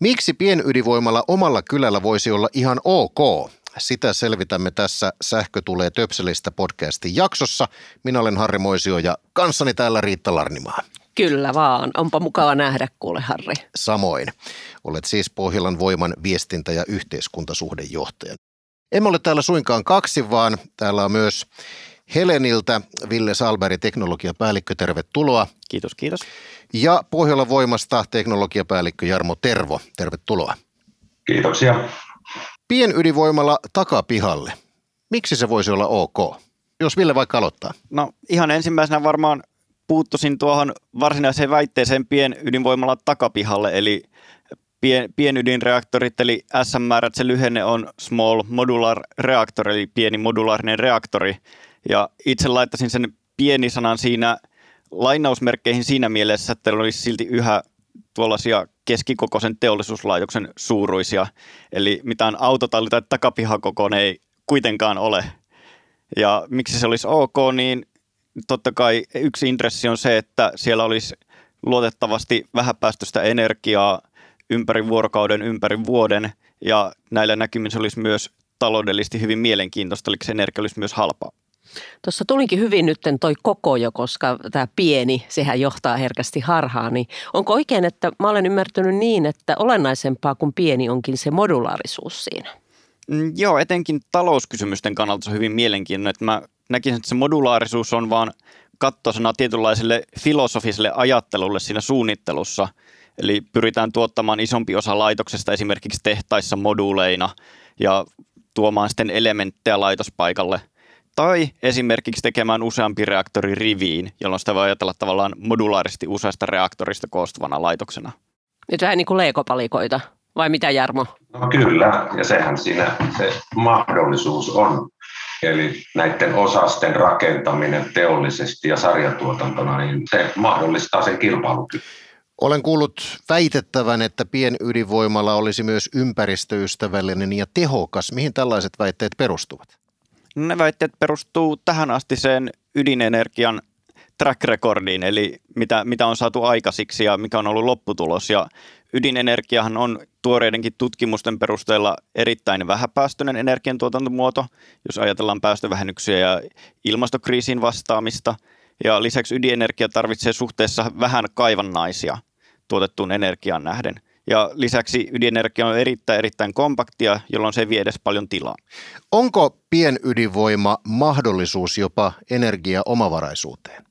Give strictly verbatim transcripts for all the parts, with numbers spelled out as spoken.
Miksi pienydinvoimalla omalla kylällä voisi olla ihan ok? Sitä selvitämme tässä Sähkö tulee töpselistä podcastin jaksossa. Minä olen Harri Moisio ja kanssani täällä Riitta Larnimaa. Kyllä vaan. Onpa mukava nähdä, kuule Harri. Samoin. Olet siis Pohjolan voiman viestintä- ja yhteiskuntasuhdejohtaja. Emme ole täällä suinkaan kaksi, vaan täällä on myös Heleniltä Ville Sahlberg, teknologiapäällikkö. Tervetuloa. Kiitos, kiitos. Ja Pohjolan voimasta teknologiapäällikkö Jarmo Tervo. Tervetuloa. Kiitoksia. Pienydinvoimalla takapihalle. Miksi se voisi olla ok? Jos Ville vaikka aloittaa. No ihan ensimmäisenä varmaan puuttuisin tuohon varsinaiseen väitteeseen pienydinvoimalla takapihalle, eli pien, pienydinreaktorit, eli S M R, se lyhenne on Small Modular Reactor, eli pieni modulaarinen reaktori. Ja itse laittaisin sen pienisanan siinä lainausmerkkeihin siinä mielessä, että teillä olisi silti yhä tuollaisia keskikokoisen teollisuuslaitoksen suuruisia, eli mitään autotalli tai takapihakokoinen ei kuitenkaan ole. Ja miksi se olisi ok, niin totta kai yksi intressi on se, että siellä olisi luotettavasti vähäpäästöistä energiaa ympäri vuorokauden, ympäri vuoden, ja näillä näkymin se olisi myös taloudellisesti hyvin mielenkiintoista, eli se energia olisi myös halpaa. Tuossa tulinkin hyvin nyt toi koko jo, koska tämä pieni, sehän johtaa herkästi harhaan. Niin onko oikein, että mä olen ymmärtänyt niin, että olennaisempaa kuin pieni onkin se modulaarisuus siinä? Mm, joo, etenkin talouskysymysten kannalta se on hyvin mielenkiintoinen. Että mä näkisin, että se modulaarisuus on vaan kattosana tietynlaiselle filosofiselle ajattelulle siinä suunnittelussa. Eli pyritään tuottamaan isompi osa laitoksesta esimerkiksi tehtaissa moduuleina ja tuomaan sitten elementtejä laitospaikalle. Tai esimerkiksi tekemään useampi reaktori riviin, jolloin sitä voi ajatella tavallaan modulaarisesti useasta reaktorista koostuvana laitoksena. Nyt vähän niin kuin leekopalikoita, vai mitä Jarmo? No kyllä, ja sehän siinä se mahdollisuus on. Eli näiden osasten rakentaminen teollisesti ja sarjatuotantona, niin se mahdollistaa sen kilpailukyvyn. Olen kuullut väitettävän, että pienydinvoimalla olisi myös ympäristöystävällinen ja tehokas. Mihin tällaiset väitteet perustuvat? Ne väitteet perustuu tähän astiseen ydinenergian track-rekordiin, eli mitä, mitä on saatu aikaisiksi ja mikä on ollut lopputulos. Ja ydinenergiahan on tuoreidenkin tutkimusten perusteella erittäin vähäpäästöinen energiantuotantomuoto, jos ajatellaan päästövähennyksiä ja ilmastokriisiin vastaamista. Ja lisäksi ydinenergia tarvitsee suhteessa vähän kaivannaisia tuotettuun energiaan nähden. Ja lisäksi ydinenergia on erittäin, erittäin kompaktia, jolloin se ei vie edes paljon tilaa. Onko pienydinvoima mahdollisuus jopa energiaomavaraisuuteen?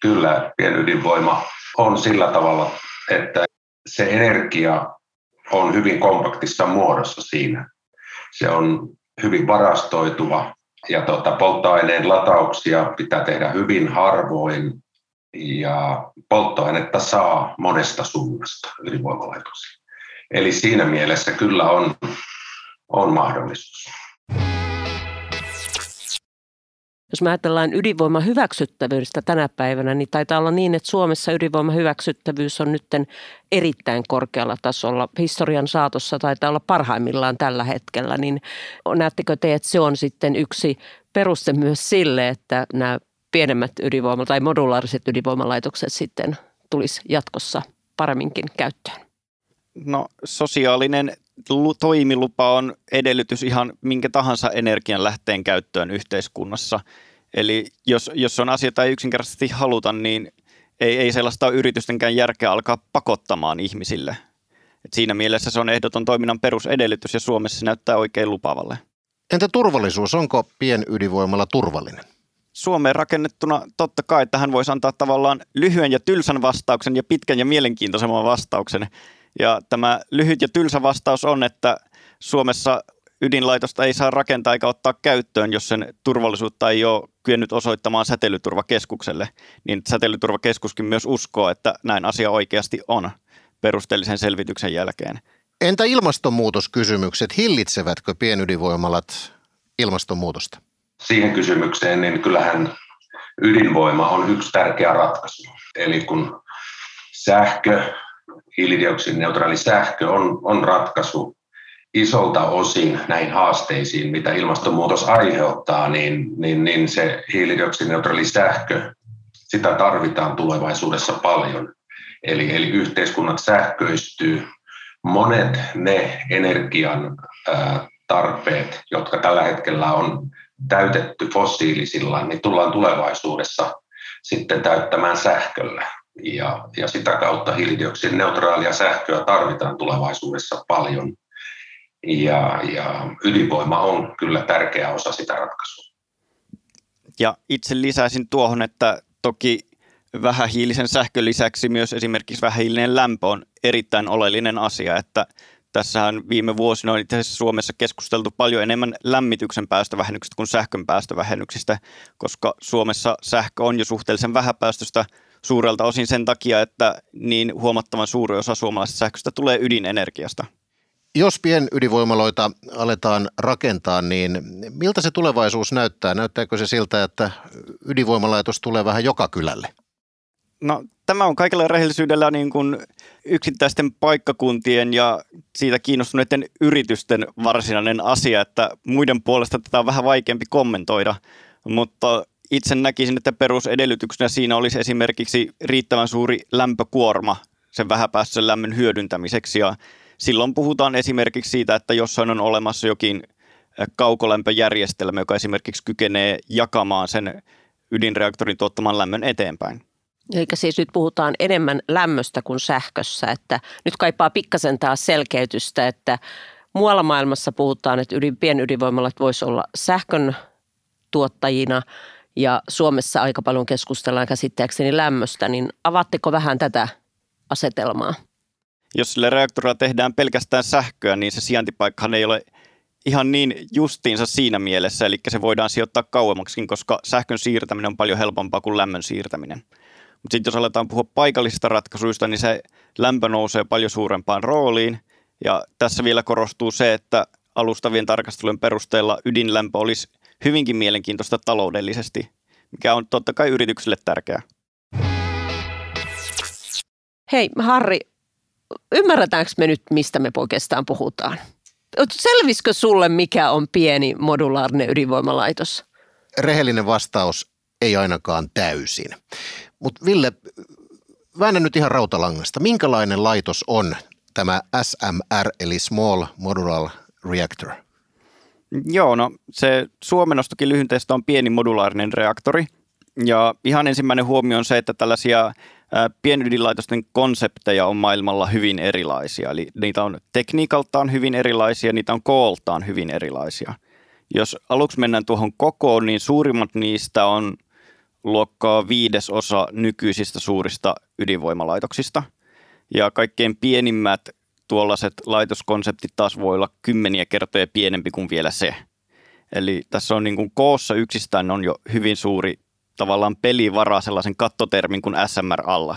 Kyllä, pienydinvoima on sillä tavalla, että se energia on hyvin kompaktissa muodossa siinä. Se on hyvin varastoituva ja tuota, polttoaineen latauksia pitää tehdä hyvin harvoin. Ja polttoainetta saa monesta suunnasta ydinvoimalaitoksiin. Eli siinä mielessä kyllä on, on mahdollisuus. Jos me ajatellaan ydinvoiman hyväksyttävyydestä tänä päivänä, niin taitaa olla niin, että Suomessa ydinvoiman hyväksyttävyys on nyt erittäin korkealla tasolla. Historian saatossa taitaa olla parhaimmillaan tällä hetkellä. Niin näettekö te, että se on sitten yksi peruste myös sille, että nämä pienemmät ydinvoima- tai modulaariset ydinvoimalaitokset sitten tulisi jatkossa paremminkin käyttöön? No sosiaalinen toimilupa on edellytys ihan minkä tahansa energian lähteen käyttöön yhteiskunnassa. Eli jos, jos on asia tai yksinkertaisesti haluta, niin ei, ei sellaista yritystenkään järkeä alkaa pakottamaan ihmisille. Et siinä mielessä se on ehdoton toiminnan perusedellytys ja Suomessa se näyttää oikein lupavalle. Entä turvallisuus? Onko pienydinvoimalla turvallinen? Suomeen rakennettuna totta kai, että hän voisi antaa tavallaan lyhyen ja tylsän vastauksen ja pitkän ja mielenkiintoisemman vastauksen. Ja tämä lyhyt ja tylsä vastaus on, että Suomessa ydinlaitosta ei saa rakentaa eikä ottaa käyttöön, jos sen turvallisuutta ei ole kyennyt osoittamaan Säteilyturvakeskukselle. Niin Säteilyturvakeskuskin myös uskoo, että näin asia oikeasti on perusteellisen selvityksen jälkeen. Entä ilmastonmuutoskysymykset? Hillitsevätkö pienydinvoimalat ilmastonmuutosta? Siihen kysymykseen niin kyllähän ydinvoima on yksi tärkeä ratkaisu. Eli kun sähkö, hiilidioksidineutraali sähkö on, on ratkaisu isolta osin näihin haasteisiin, mitä ilmastonmuutos aiheuttaa, niin, niin, niin se hiilidioksidineutraali sähkö, sitä tarvitaan tulevaisuudessa paljon. Eli, eli yhteiskunnat sähköistyy. Monet ne energian ää, tarpeet, jotka tällä hetkellä on täytetty fossiilisilla, niin tullaan tulevaisuudessa sitten täyttämään sähköllä. Ja, ja sitä kautta hiilidioksidin neutraalia sähköä tarvitaan tulevaisuudessa paljon. Ja, ja ydinvoima on kyllä tärkeä osa sitä ratkaisua. Ja itse lisäisin tuohon, että toki vähähiilisen sähkön lisäksi myös esimerkiksi vähähiilinen lämpö on erittäin oleellinen asia, että tässähän viime vuosina on itse asiassa Suomessa keskusteltu paljon enemmän lämmityksen päästövähennyksistä kuin sähkön päästövähennyksistä, koska Suomessa sähkö on jo suhteellisen vähäpäästöistä suurelta osin sen takia, että niin huomattavan suuri osa suomalaisesta sähköstä tulee ydinenergiasta. Jos pienydinvoimaloita aletaan rakentaa, niin miltä se tulevaisuus näyttää? Näyttääkö se siltä, että ydinvoimalaitos tulee vähän joka kylälle? No, tämä on kaikella rehellisyydellä niin kuin yksittäisten paikkakuntien ja siitä kiinnostuneiden yritysten varsinainen asia, että muiden puolesta tätä on vähän vaikeampi kommentoida, mutta itse näkisin, että perusedellytyksenä siinä olisi esimerkiksi riittävän suuri lämpökuorma sen vähäpäästöisen lämmön hyödyntämiseksi ja silloin puhutaan esimerkiksi siitä, että jossain on olemassa jokin kaukolämpöjärjestelmä, joka esimerkiksi kykenee jakamaan sen ydinreaktorin tuottaman lämmön eteenpäin. Eli siis nyt puhutaan enemmän lämmöstä kuin sähkössä, että nyt kaipaa pikkasen taas selkeytystä, että muualla maailmassa puhutaan, että ydin, pienydinvoimalat voisi olla sähkön tuottajina ja Suomessa aika paljon keskustellaan käsittääkseni lämmöstä, niin avaatteko vähän tätä asetelmaa? Jos sillä reaktorilla tehdään pelkästään sähköä, niin se sijaintipaikkahan ei ole ihan niin justiinsa siinä mielessä, eli se voidaan sijoittaa kauemmaksikin, koska sähkön siirtäminen on paljon helpompaa kuin lämmön siirtäminen. Mutta sitten jos aletaan puhua paikallisista ratkaisuista, niin se lämpö nousee paljon suurempaan rooliin. Ja tässä vielä korostuu se, että alustavien tarkastelujen perusteella ydinlämpö olisi hyvinkin mielenkiintoista taloudellisesti, mikä on totta kai yrityksille tärkeää. Hei Harri, ymmärretäänkö me nyt, mistä me oikeastaan puhutaan? Selvisikö sulle, mikä on pieni modulaarinen ydinvoimalaitos? Rehellinen vastaus, ei ainakaan täysin. Mutta Ville, väännä nyt ihan rautalangasta. Minkälainen laitos on tämä S M R eli Small Modular Reactor? Joo, no se suomennostokin lyhyenteestä on pieni modulaarinen reaktori. Ja ihan ensimmäinen huomio on se, että tällaisia pienydinlaitosten konsepteja on maailmalla hyvin erilaisia. Eli niitä on tekniikaltaan hyvin erilaisia, niitä on kooltaan hyvin erilaisia. Jos aluksi mennään tuohon kokoon, niin suurimmat niistä on luokkaa viidesosa nykyisistä suurista ydinvoimalaitoksista. Ja kaikkein pienimmät tuollaiset laitoskonseptit taas voi olla kymmeniä kertoja pienempi kuin vielä se. Eli tässä on niin kuin koossa yksistään on jo hyvin suuri tavallaan pelivara sellaisen kattotermin kuin S M R alla.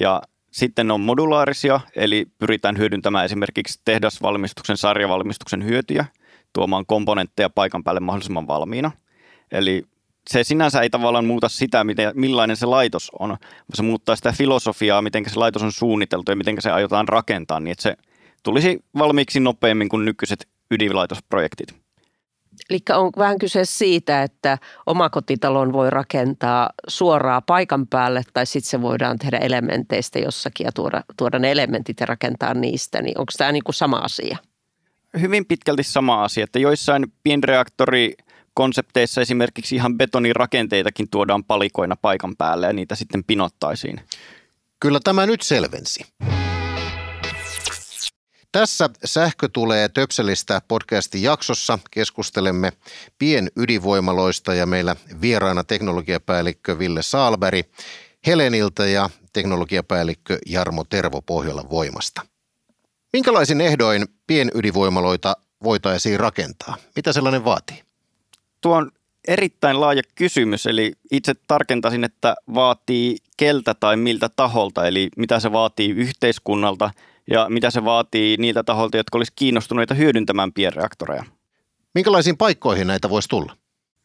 Ja sitten on modulaarisia, eli pyritään hyödyntämään esimerkiksi tehdasvalmistuksen, sarjavalmistuksen hyötyjä, tuomaan komponentteja paikan päälle mahdollisimman valmiina. Eli se sinänsä ei tavallaan muuta sitä, miten, millainen se laitos on, vaan se muuttaa sitä filosofiaa, miten se laitos on suunniteltu ja miten se aiotaan rakentaa, niin että se tulisi valmiiksi nopeammin kuin nykyiset ydinlaitosprojektit. Eli on vähän kyse siitä, että omakotitalon voi rakentaa suoraan paikan päälle tai sitten se voidaan tehdä elementeistä jossakin ja tuoda, tuoda ne elementit ja rakentaa niistä, niin onko tämä niin kuin sama asia? Hyvin pitkälti sama asia, että joissain pienreaktorikonsepteissa esimerkiksi ihan betonirakenteitakin tuodaan palikoina paikan päälle ja niitä sitten pinottaisiin. Kyllä tämä nyt selvensi. Tässä Sähkö tulee töpselistä podcastin jaksossa keskustelemme pienydinvoimaloista ja meillä vieraana teknologiapäällikkö Ville Sahlberg Heleniltä ja teknologiapäällikkö Jarmo Tervo Pohjolan voimasta. Minkälaisin ehdoin pienydinvoimaloita voitaisiin rakentaa? Mitä sellainen vaatii? Tuo on erittäin laaja kysymys, eli itse tarkentaisin, että vaatii keltä tai miltä taholta, eli mitä se vaatii yhteiskunnalta, ja mitä se vaatii niiltä taholta, jotka olisi kiinnostuneita hyödyntämään pienreaktoreja. Minkälaisiin paikkoihin näitä voisi tulla?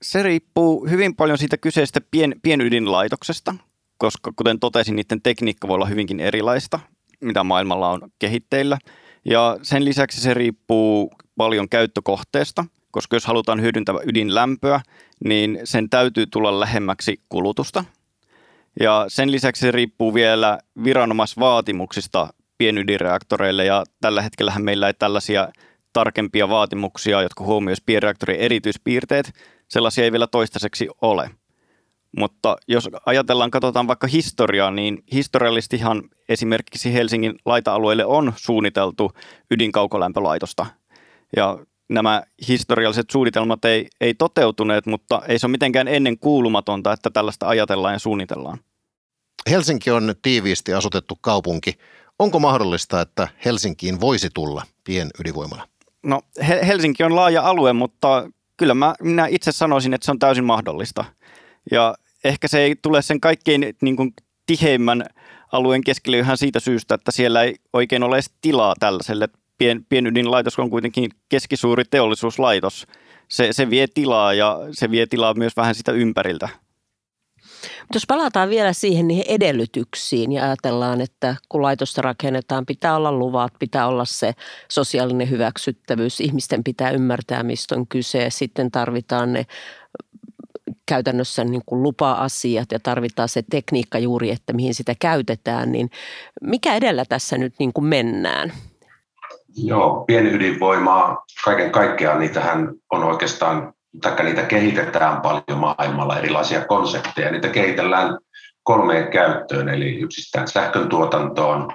Se riippuu hyvin paljon siitä kyseisestä pien, pienydinlaitoksesta, koska kuten totesin, niiden tekniikka voi olla hyvinkin erilaista, mitä maailmalla on kehitteillä. Ja sen lisäksi se riippuu paljon käyttökohteesta, koska jos halutaan hyödyntää ydinlämpöä, niin sen täytyy tulla lähemmäksi kulutusta. Ja sen lisäksi se riippuu vielä viranomaisvaatimuksista pienydinreaktoreille, ja tällä hetkellähän meillä ei tällaisia tarkempia vaatimuksia, jotka huomioisivat pienreaktorin erityispiirteet, sellaisia ei vielä toistaiseksi ole. Mutta jos ajatellaan, katsotaan vaikka historiaa, niin historiallistihan esimerkiksi Helsingin laita-alueelle on suunniteltu ydinkaukolämpölaitosta. Ja nämä historialliset suunnitelmat ei, ei toteutuneet, mutta ei se ole mitenkään ennen kuulumatonta, että tällaista ajatellaan ja suunnitellaan. Helsinki on tiiviisti asutettu kaupunki. Onko mahdollista, että Helsinkiin voisi tulla pienydinvoimala? No Helsinki on laaja alue, mutta kyllä mä, minä itse sanoisin, että se on täysin mahdollista. Ja ehkä se ei tule sen kaikkein niin kuin tiheimmän alueen keskelle ihan siitä syystä, että siellä ei oikein ole edes tilaa tällaiselle. Pien, pienydinlaitos on kuitenkin keskisuuri teollisuuslaitos. Se, se vie tilaa ja se vie tilaa myös vähän sitä ympäriltä. Mutta jos palataan vielä siihen niihin edellytyksiin ja ajatellaan, että kun laitosta rakennetaan, pitää olla luvat, pitää olla se sosiaalinen hyväksyttävyys, ihmisten pitää ymmärtää, mistä on kyse, sitten tarvitaan ne käytännössä niin kuin lupa-asiat ja tarvitaan se tekniikka juuri, että mihin sitä käytetään, niin mikä edellä tässä nyt niin kuin mennään? Joo, pienydinvoimaa, kaiken kaikkiaan niitähän on oikeastaan, taikka niitä kehitetään paljon maailmalla, erilaisia konsepteja. Niitä kehitellään kolmeen käyttöön, eli yksistään sähkön tuotantoon,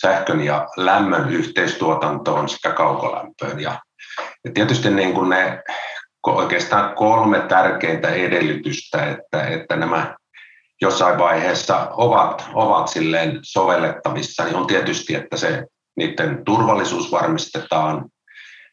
sähkön ja lämmön yhteistuotantoon sekä kaukolämpöön. Ja, ja tietysti niin kuin ne oikeastaan kolme tärkeintä edellytystä, että, että nämä jossain vaiheessa ovat, ovat silleen sovellettavissa, niin on tietysti, että se niiden turvallisuus varmistetaan,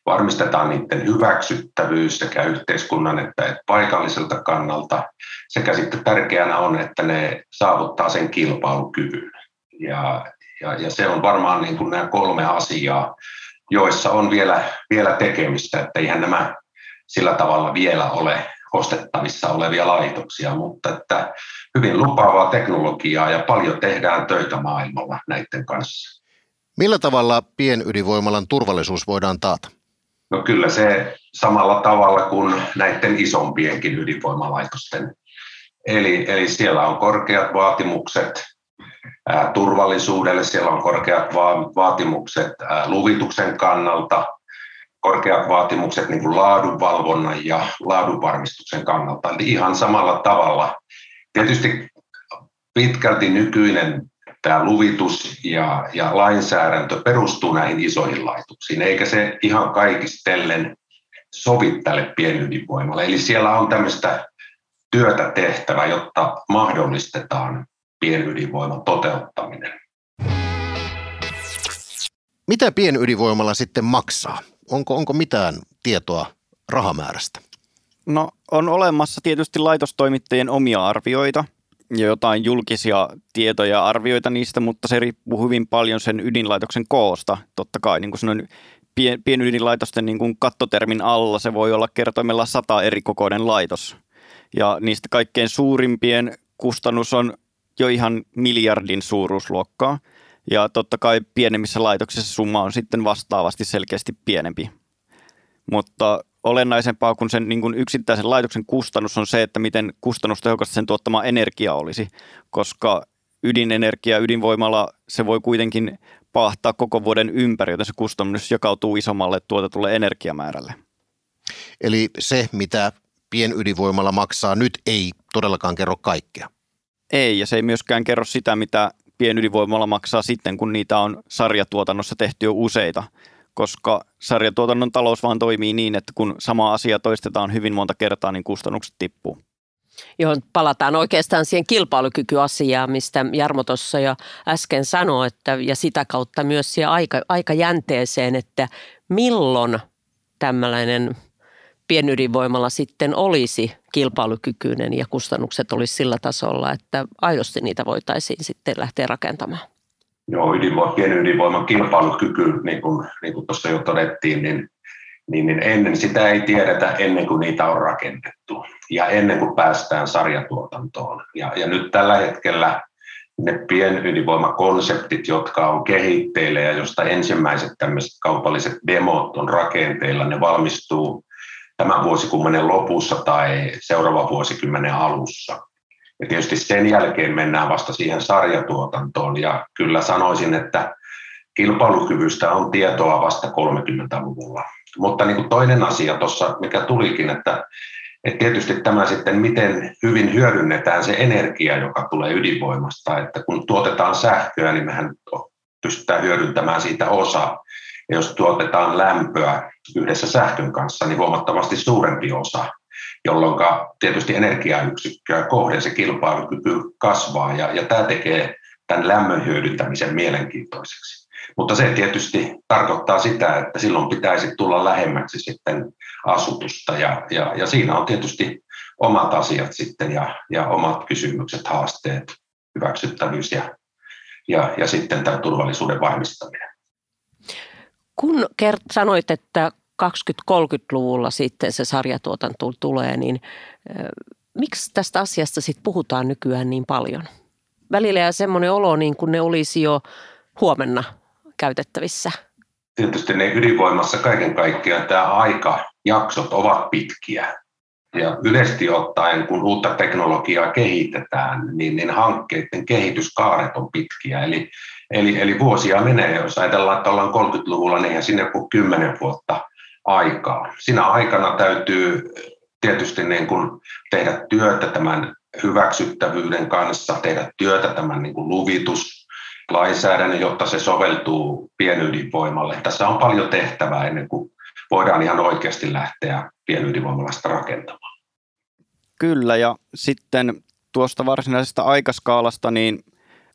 varmistetaan niiden hyväksyttävyys sekä yhteiskunnan että paikalliselta kannalta, sekä sitten tärkeänä on, että ne saavuttaa sen kilpailukyvyn. Ja, ja, ja se on varmaan niin kuin nämä kolme asiaa, joissa on vielä, vielä tekemistä, että eihän nämä sillä tavalla vielä ole ostettavissa olevia laitoksia, mutta että hyvin lupaavaa teknologiaa ja paljon tehdään töitä maailmalla näiden kanssa. Millä tavalla pienydinvoimalan turvallisuus voidaan taata? No kyllä se samalla tavalla kuin näiden isompienkin ydinvoimalaitosten. Eli, eli siellä on korkeat vaatimukset ää, turvallisuudelle, siellä on korkeat va- vaatimukset ää, luvituksen kannalta, korkeat vaatimukset niin kuin laadunvalvonnan ja laadunvarmistuksen kannalta. Eli ihan samalla tavalla. Tietysti pitkälti nykyinen tämä luvitus ja, ja lainsäädäntö perustuu näihin isoihin laituksiin, eikä se ihan kaikistellen sovi tälle pienydinvoimalle. Eli siellä on tämmöistä työtä tehtävä, jotta mahdollistetaan pienydinvoiman toteuttaminen. Mitä pienydinvoimalla sitten maksaa? Onko, onko mitään tietoa rahamäärästä? No on olemassa tietysti laitostoimittajien omia arvioita ja jotain julkisia tietoja ja arvioita niistä, mutta se riippuu hyvin paljon sen ydinlaitoksen koosta. Totta kai, niin kuin sanoin, pien, pienydinlaitosten niin kuin kattotermin alla se voi olla kertoimella sata eri kokoinen laitos. Ja niistä kaikkein suurimpien kustannus on jo ihan miljardin suuruusluokkaa. Ja totta kai pienemmissä laitoksissa summa on sitten vastaavasti selkeästi pienempi. Mutta olennaisempaa kuin sen niin kuin yksittäisen laitoksen kustannus on se, että miten kustannustehokasta sen tuottama energia olisi, koska ydinenergia, ydinvoimalla, se voi kuitenkin paahtaa koko vuoden ympäri, joten se kustannus jakautuu isommalle tuotetulle energiamäärälle. Eli se, mitä pienydinvoimalla maksaa nyt, ei todellakaan kerro kaikkea? Ei, ja se ei myöskään kerro sitä, mitä pienydinvoimalla maksaa sitten, kun niitä on sarjatuotannossa tehty jo useita, koska sarjatuotannon talous vaan toimii niin, että kun sama asia toistetaan hyvin monta kertaa, niin kustannukset tippuu. Johon palataan oikeastaan siihen kilpailukykyasiaan, mistä Jarmo tuossa jo äsken sanoi, että, ja sitä kautta myös siihen aika, aikajänteeseen, että milloin tämmöinen pienydinvoimalla sitten olisi kilpailukykyinen ja kustannukset olisi sillä tasolla, että aidosti niitä voitaisiin sitten lähteä rakentamaan. Joo, ydinvoima, pienydinvoiman kilpailukyky, niin kuin, niin kuin tuossa jo todettiin, niin, niin, niin ennen sitä ei tiedetä ennen kuin niitä on rakennettu ja ennen kuin päästään sarjatuotantoon. Ja, ja nyt tällä hetkellä ne pienydinvoimakonseptit, jotka on kehitteillä ja josta ensimmäiset tämmöiset kaupalliset demot on rakenteilla, ne valmistuu tämän vuosikymmenen lopussa tai seuraavan vuosikymmenen alussa. Ja tietysti sen jälkeen mennään vasta siihen sarjatuotantoon, ja kyllä sanoisin, että kilpailukyvystä on tietoa vasta kolmekymmentäluvulla. Mutta niin kuin toinen asia tuossa, mikä tulikin, että, että tietysti tämä sitten, miten hyvin hyödynnetään se energia, joka tulee ydinvoimasta, että kun tuotetaan sähköä, niin mehän pystytään hyödyntämään siitä osa, ja jos tuotetaan lämpöä yhdessä sähkön kanssa, niin huomattavasti suurempi osa, jolloin tietysti energiayksikköä kohden se kilpailukyky kasvaa, ja, ja tämä tekee tämän lämmön hyödyntämisen mielenkiintoiseksi. Mutta se tietysti tarkoittaa sitä, että silloin pitäisi tulla lähemmäksi sitten asutusta, ja, ja, ja siinä on tietysti omat asiat sitten, ja, ja omat kysymykset, haasteet, hyväksyttävyys ja, ja, ja sitten tämä turvallisuuden varmistaminen. Kun kert- sanoit, että kaksikymmentä-kolmekymmentäluvulla sitten se sarjatuotanto tulee, niin miksi tästä asiasta sitten puhutaan nykyään niin paljon? Välillä jää semmoinen olo, niin kuin ne olisi jo huomenna käytettävissä. Tietysti ne ydinvoimassa kaiken kaikkiaan tämä aikajaksot ovat pitkiä. Ja yleisesti ottaen, kun uutta teknologiaa kehitetään, niin, niin hankkeiden kehityskaaret on pitkiä. Eli, eli, eli vuosia menee, jos ajatellaan, että ollaan kolmekymmentäluvulla, niin eihän sinne kuin kymmenen vuotta. Aikaa. Sinä aikana täytyy tietysti niin kuin tehdä työtä tämän hyväksyttävyyden kanssa, tehdä työtä tämän niin kuin luvituslainsäädännön, jotta se soveltuu pienydinvoimalle. Tässä on paljon tehtävää ennen kuin voidaan ihan oikeasti lähteä pienydinvoimalaista rakentamaan. Kyllä, ja sitten tuosta varsinaisesta aikaskaalasta, niin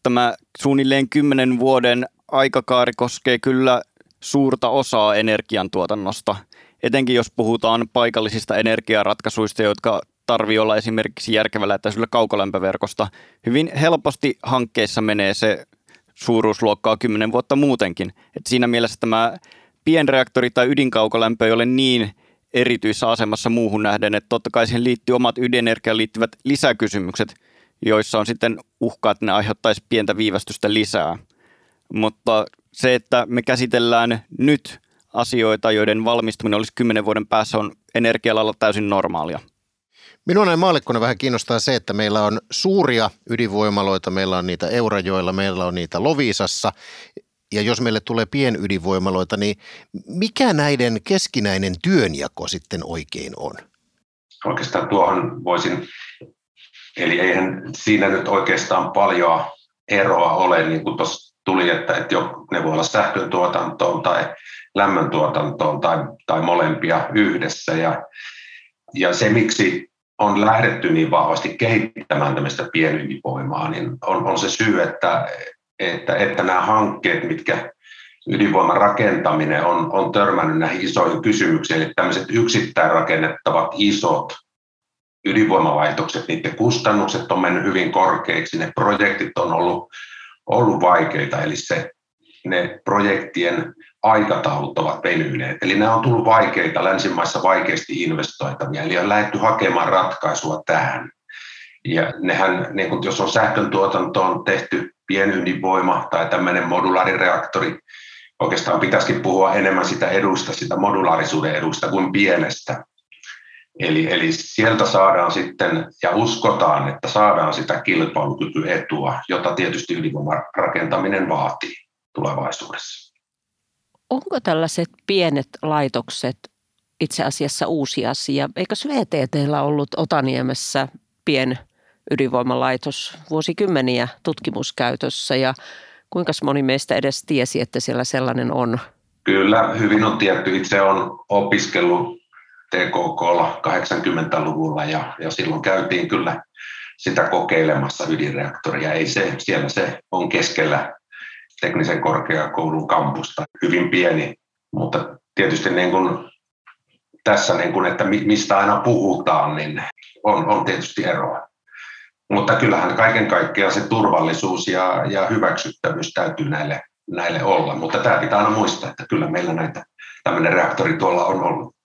tämä suunnilleen kymmenen vuoden aikakaari koskee kyllä suurta osaa energiantuotannosta, etenkin jos puhutaan paikallisista energiaratkaisuista, jotka tarvitsee olla esimerkiksi järkevällä etäisyydellä kaukolämpöverkosta. Hyvin helposti hankkeissa menee se suuruusluokkaa kymmenen vuotta muutenkin. Et siinä mielessä tämä pienreaktori tai ydinkaukolämpö ei ole niin erityisessä asemassa muuhun nähden, että totta kai siihen liittyy omat ydinenergiaan liittyvät lisäkysymykset, joissa on sitten uhkaa, että ne aiheuttaisi pientä viivästystä lisää. Mutta se, että me käsitellään nyt asioita, joiden valmistuminen olisi kymmenen vuoden päässä, on energialalla täysin normaalia. Minua näin maallikkona vähän kiinnostaa se, että meillä on suuria ydinvoimaloita, meillä on niitä Eurajoilla, meillä on niitä Loviisassa. Ja jos meille tulee pienydinvoimaloita, niin mikä näiden keskinäinen työnjako sitten oikein on? Oikeastaan tuohon voisin, eli eihän siinä nyt oikeastaan paljon eroa ole, niin kuin tuossa tuli, että, että jo, ne voi olla sähkön tuotantoon tai lämmön tuotantoon tai, tai molempia yhdessä. Ja, ja se, miksi on lähdetty niin vahvasti kehittämään tämmöistä pienydinvoimaa, niin on, on se syy, että, että, että nämä hankkeet, mitkä ydinvoiman rakentaminen on, on törmännyt näihin isoihin kysymyksiin, eli tämmöiset yksittäin rakennettavat isot ydinvoimalaitokset, niiden kustannukset on mennyt hyvin korkeiksi, ne projektit on ollut ollut vaikeita, eli se, ne projektien aikataulut ovat venyneet. Eli nämä on tullut vaikeita, länsimaissa vaikeasti investoitavia, eli on lähdetty hakemaan ratkaisua tähän. Ja nehän, niin kun jos on sähkön tuotantoon tehty pienydinvoima tai tämmöinen modulaarireaktori, oikeastaan pitäisikin puhua enemmän sitä edusta, sitä modulaarisuuden edusta kuin pienestä. Eli, eli sieltä saadaan sitten, ja uskotaan, että saadaan sitä kilpailukykyetua, jota tietysti ydinvoiman rakentaminen vaatii tulevaisuudessa. Onko tällaiset pienet laitokset itse asiassa uusi asia? Eikös V T T:llä ollut Otaniemessä pienydinvoimalaitos vuosikymmeniä tutkimuskäytössä, ja kuinka moni meistä edes tiesi, että siellä sellainen on? Kyllä, hyvin on tietty. Itse olen opiskellut T K K:lla kahdeksankymmentäluvulla ja, ja silloin käytiin kyllä sitä kokeilemassa ydinreaktoria. Ei se, siellä se on keskellä teknisen korkeakoulun kampusta, hyvin pieni, mutta tietysti niin kuin tässä, niin kuin, että mistä aina puhutaan, niin on, on tietysti eroa. Mutta kyllähän kaiken kaikkiaan se turvallisuus ja, ja hyväksyttävyys täytyy näille, näille olla. Mutta tämä pitää aina muistaa, että kyllä meillä näitä tämmöinen reaktori tuolla on ollut.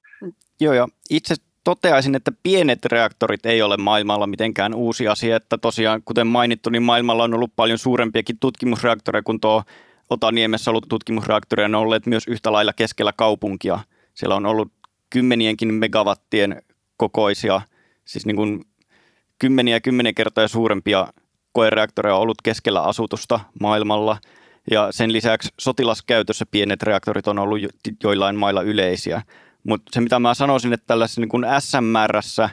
Joo, joo. Itse toteaisin, että pienet reaktorit ei ole maailmalla mitenkään uusi asia. Että tosiaan, kuten mainittu, niin maailmalla on ollut paljon suurempiakin tutkimusreaktoreja, kun tuo Otaniemessä ollut tutkimusreaktoria. Ne on olleet myös yhtä lailla keskellä kaupunkia. Siellä on ollut kymmenienkin megawattien kokoisia, siis niin kuin kymmeniä ja kymmenen kertaa suurempia koereaktoreja on ollut keskellä asutusta maailmalla. Ja sen lisäksi sotilaskäytössä pienet reaktorit on ollut joillain mailla yleisiä. Mutta se, mitä mä sanoisin, että tällaisessa niin kuin S M R:ssä,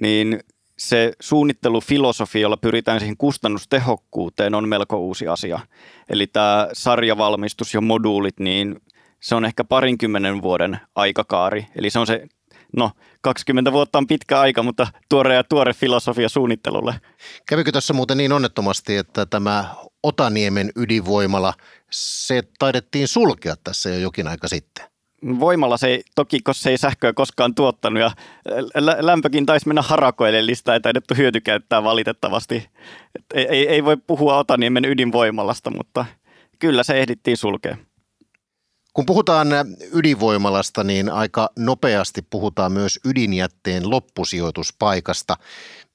niin se suunnittelufilosofia, jolla pyritään siihen kustannustehokkuuteen, on melko uusi asia. Eli tämä sarjavalmistus ja moduulit, niin se on ehkä parinkymmenen vuoden aikakaari. Eli se on se, no kaksikymmentä vuotta on pitkä aika, mutta tuore ja tuore filosofia suunnittelulle. Kävikö tässä muuten niin onnettomasti, että tämä Otaniemen ydinvoimala, se taidettiin sulkea tässä jo jokin aika sitten? Voimalla se ei, toki se ei sähköä koskaan tuottanut ja lämpökin taisi mennä harakoille, eli sitä ei taidettu hyötykäyttää valitettavasti. Ei, ei, ei voi puhua Otaniemen ydinvoimalasta, mutta kyllä se ehdittiin sulkea. Kun puhutaan ydinvoimalasta, niin aika nopeasti puhutaan myös ydinjätteen loppusijoituspaikasta.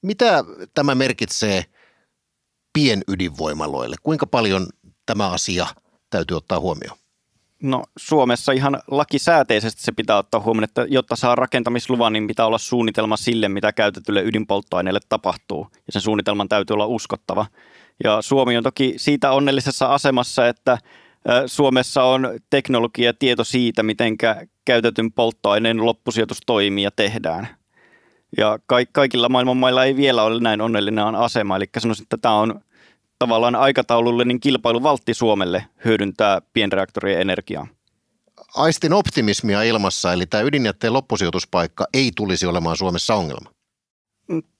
Mitä tämä merkitsee pienydinvoimaloille? Kuinka paljon tämä asia täytyy ottaa huomioon? No Suomessa ihan lakisääteisesti se pitää ottaa huomioon, että jotta saa rakentamisluvan, niin pitää olla suunnitelma sille, mitä käytetylle ydinpolttoaineelle tapahtuu. Ja sen suunnitelman täytyy olla uskottava. Ja Suomi on toki siitä onnellisessa asemassa, että Suomessa on teknologia ja tieto siitä, miten käytetyn polttoaineen loppusijoitus toimii ja tehdään. Ja kaikilla maailman mailla ei vielä ole näin onnellinen asema. Eli sanoisin, että tämä on tavallaan aikataulullinen kilpailuvaltti Suomelle hyödyntää pienreaktorien energiaa. Aistin optimismia ilmassa, eli tämä ydinjätteen loppusijoituspaikka ei tulisi olemaan Suomessa ongelma.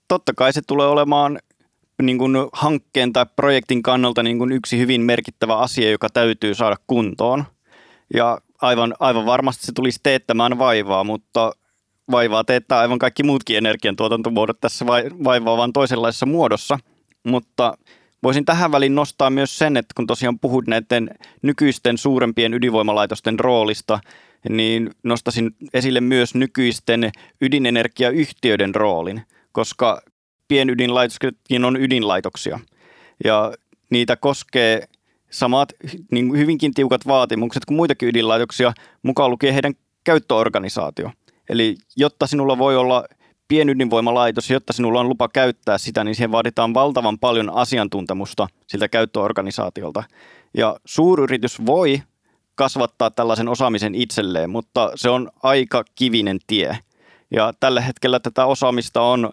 Totta kai se tulee olemaan niin kuin hankkeen tai projektin kannalta niin kuin yksi hyvin merkittävä asia, joka täytyy saada kuntoon. Ja aivan, aivan varmasti se tulisi teettämään vaivaa, mutta vaivaa teettää aivan kaikki muutkin energiantuotantomuodot tässä vaivaa vaan toisenlaisessa muodossa. Mutta voisin tähän väliin nostaa myös sen, että kun tosiaan puhut näiden nykyisten suurempien ydinvoimalaitosten roolista, niin nostaisin esille myös nykyisten ydinenergiayhtiöiden roolin, koska pienydinlaitoksetkin on ydinlaitoksia ja niitä koskee samat niin hyvinkin tiukat vaatimukset kuin muitakin ydinlaitoksia, mukaan lukien heidän käyttöorganisaatio. Eli jotta sinulla voi olla pienydinvoimalaitos, jotta sinulla on lupa käyttää sitä, niin siihen vaaditaan valtavan paljon asiantuntemusta siltä käyttöorganisaatiolta. Ja suuryritys voi kasvattaa tällaisen osaamisen itselleen, mutta se on aika kivinen tie. Ja tällä hetkellä tätä osaamista on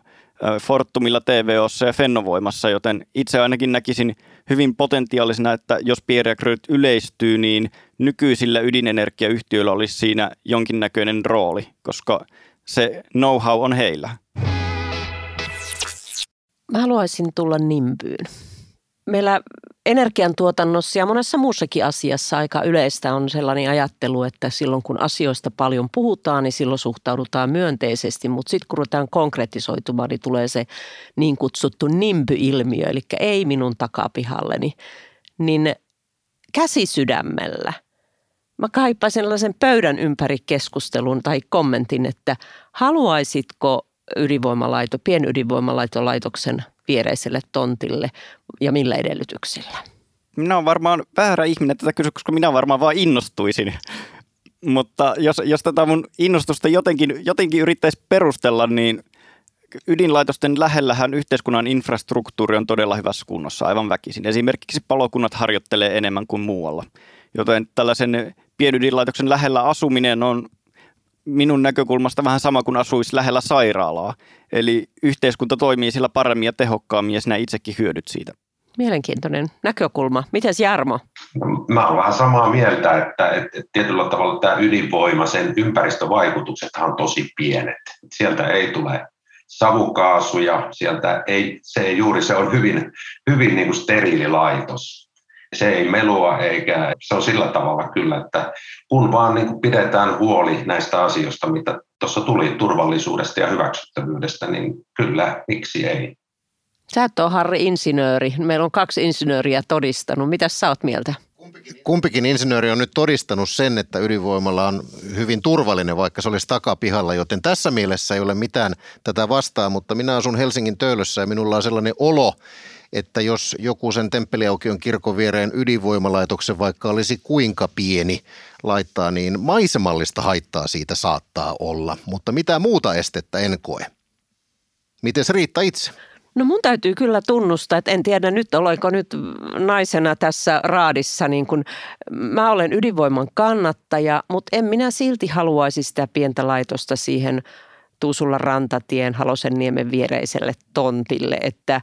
Fortumilla, T V O:ssa ja Fennovoimassa, joten itse ainakin näkisin hyvin potentiaalisena, että jos pienreaktorit yleistyy, niin nykyisillä ydinenergiayhtiöillä olisi siinä jonkinnäköinen rooli, koska se know-how on heillä. Mä haluaisin tulla nimpyyn. Meillä energiantuotannossa ja monessa muussakin asiassa aika yleistä on sellainen ajattelu, että silloin kun asioista paljon puhutaan, niin silloin suhtaudutaan myönteisesti, mutta sitten kun ruvetaan konkretisoitumaan, niin tulee se niin kutsuttu nimpy-ilmiö, eli ei minun takapihalleni, niin käsi sydämellä. Mä kaipaisin sellaisen pöydän ympäri keskustelun tai kommentin, että haluaisitko ydinvoimalaito, pienydinvoimalaitolaitoksen viereiselle tontille ja millä edellytyksillä? Minä olen varmaan väärä ihminen tätä kysyä, koska minä varmaan vaan innostuisin. Mutta jos, jos tätä mun innostusta jotenkin, jotenkin yrittäisi perustella, niin ydinlaitosten lähellähän yhteiskunnan infrastruktuuri on todella hyvässä kunnossa aivan väkisin. Esimerkiksi palokunnat harjoittelee enemmän kuin muualla. Joten tällaisen pienydinlaitoksen lähellä asuminen on minun näkökulmasta vähän sama kuin asuisi lähellä sairaalaa. Eli yhteiskunta toimii sillä paremmin ja tehokkaammin ja sinä itsekin hyödyt siitä. Mielenkiintoinen näkökulma. Mites Jarmo? Mä olen vähän samaa mieltä, että, että tietyllä tavalla tämä ydinvoima, sen ympäristövaikutuksethan on tosi pienet. Sieltä ei tule savukaasuja, sieltä ei, se ei juuri, se on hyvin, hyvin niin kuin steriililaitos. Se ei melua eikä se on sillä tavalla kyllä, että kun vaan niin kuin pidetään huoli näistä asioista, mitä tuossa tuli turvallisuudesta ja hyväksyttävyydestä, niin kyllä, miksi ei? Sä et ole, Harri, insinööri. Meillä on kaksi insinööriä todistanut. Mitäs sä oot mieltä? Kumpikin insinööri on nyt todistanut sen, että ydinvoimalla on hyvin turvallinen, vaikka se olisi takapihalla, joten tässä mielessä ei ole mitään tätä vastaan, mutta minä asun Helsingin Töölössä ja minulla on sellainen olo, että jos joku sen Temppeliaukion kirkon viereen ydinvoimalaitoksen, vaikka olisi kuinka pieni, laittaa, niin maisemallista haittaa siitä saattaa olla, mutta mitään muuta estettä en koe. Mites Riitta itse? No mun täytyy kyllä tunnustaa, että en tiedä nyt, olenko nyt naisena tässä raadissa. Niin kun, mä olen ydinvoiman kannattaja, mutta en minä silti haluaisi sitä pientä laitosta siihen Tuusulla rantatien Halosenniemen viereiselle tontille. Että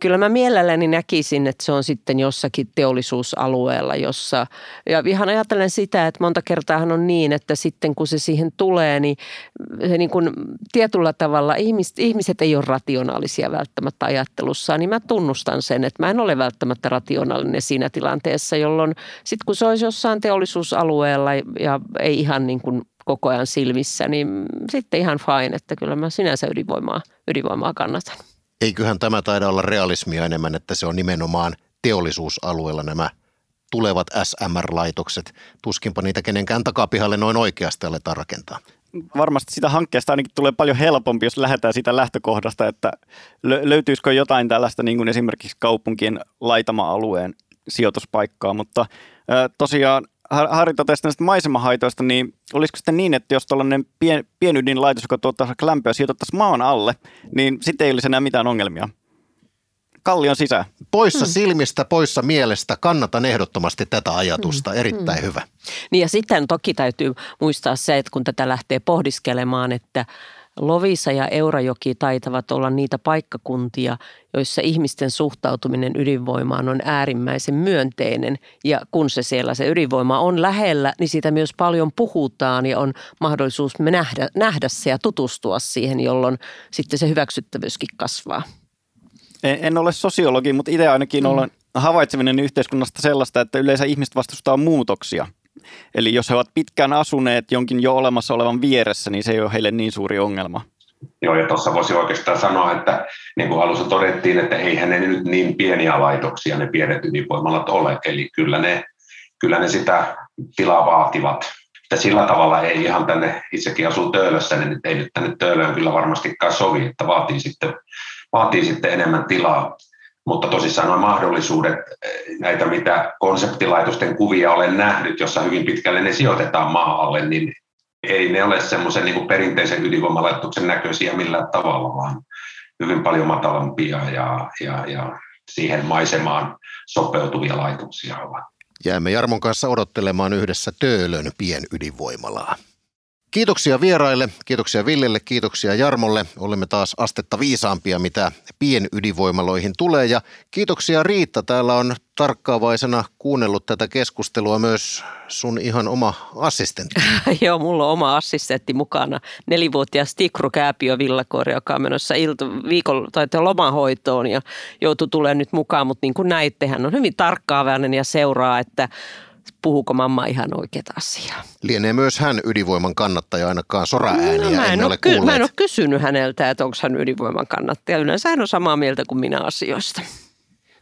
kyllä mä mielelläni näkisin, että se on sitten jossakin teollisuusalueella, jossa ja ihan ajattelen sitä, että monta kertaahan on niin, että sitten kun se siihen tulee, niin se niin kuin tietyllä tavalla ihmiset, ihmiset ei ole rationaalisia välttämättä ajattelussaan, niin mä tunnustan sen, että mä en ole välttämättä rationaalinen siinä tilanteessa, jolloin sitten kun se olisi jossain teollisuusalueella ja ei ihan niin kuin koko ajan silmissä, niin sitten ihan fine, että kyllä mä sinänsä ydinvoimaa, ydinvoimaa kannatan. Eiköhän tämä taida olla realismia enemmän, että se on nimenomaan teollisuusalueella nämä tulevat S M R-laitokset. Tuskinpa niitä kenenkään takapihalle noin oikeasti aletaan rakentaa. Varmasti sitä hankkeesta ainakin tulee paljon helpompi, jos lähdetään siitä lähtökohdasta, että löytyisikö jotain tällaista niin kuin esimerkiksi kaupunkien laitama-alueen sijoituspaikkaa, mutta äh, tosiaan Harri totesi näistä maisemahaitoista, niin olisiko sitten niin, että jos tuollainen pien, pienydinlaitos, joka tuottaa lämpöä, sijoitettaisiin maan alle, niin sitten ei olisi enää mitään ongelmia. Kallion sisään. Poissa hmm. silmistä, poissa mielestä. Kannatan ehdottomasti tätä ajatusta. Hmm. Erittäin hmm. hyvä. Niin ja sitten toki täytyy muistaa se, että kun tätä lähtee pohdiskelemaan, että Loviisa ja Eurajoki taitavat olla niitä paikkakuntia, joissa ihmisten suhtautuminen ydinvoimaan on äärimmäisen myönteinen. Ja kun se siellä se ydinvoima on lähellä, niin siitä myös paljon puhutaan ja on mahdollisuus me nähdä, nähdä se ja tutustua siihen, jolloin sitten se hyväksyttävyyskin kasvaa. En, en ole sosiologi, mutta itse ainakin mm. olen havaitseminen yhteiskunnasta sellaista, että yleensä ihmiset vastustaa muutoksia. Eli jos he ovat pitkään asuneet jonkin jo olemassa olevan vieressä, niin se ei ole heille niin suuri ongelma. Joo, ja tuossa voisi oikeastaan sanoa, että niin kuin alussa todettiin, että eihän ne nyt niin pieniä laitoksia ne pienet ydinvoimalat ole. Eli kyllä ne, kyllä ne sitä tilaa vaativat. Että sillä tavalla ei ihan tänne, itsekin asuu Töölössä, niin ei nyt tänne Töölöön kyllä varmastikaan sovi, että vaatii sitten, vaatii sitten enemmän tilaa. Mutta tosissaan nuo mahdollisuudet, näitä mitä konseptilaitosten kuvia olen nähnyt, jossa hyvin pitkälle ne sijoitetaan maan alle, niin ei ne ole semmoisen niin kuin perinteisen ydinvoimalaitoksen näköisiä millään tavalla, vaan hyvin paljon matalampia ja, ja, ja siihen maisemaan sopeutuvia laitoksia ovat. Jäämme Jarmon kanssa odottelemaan yhdessä Töölön pienydinvoimalaa. Kiitoksia vieraille, kiitoksia Villelle, kiitoksia Jarmolle. Olemme taas astetta viisaampia, mitä pienydinvoimaloihin tulee. Ja kiitoksia Riitta, täällä on tarkkaavaisena kuunnellut tätä keskustelua myös sun ihan oma assistentti. Joo, mulla on oma assistentti mukana. Nelivuotias Tikru Kääpiö Villakoori, joka on menossa ilta- viikon tai lomahoitoon ja joutui tulemaan nyt mukaan. Mutta niin kuin näitte, hän on hyvin tarkkaavainen ja seuraa, että puhuuko mamma ihan oikeat asiaa? Lienee myös hän ydinvoiman kannattaja, ainakaan soraääniä no, emme ole kuulleet. Mä en ole kysynyt häneltä, että onko hän ydinvoiman kannattaja. Yleensä hän on samaa mieltä kuin minä asioista.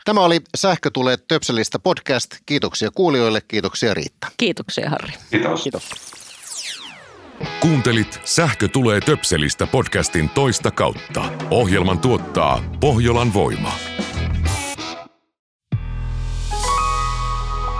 Tämä oli Sähkö tulee töpselistä podcast. Kiitoksia kuulijoille, kiitoksia Riitta. Kiitoksia Harri. Kiitos. Kiitos. Kuuntelit Sähkö tulee töpselistä podcastin toista kautta. Ohjelman tuottaa Pohjolan voima.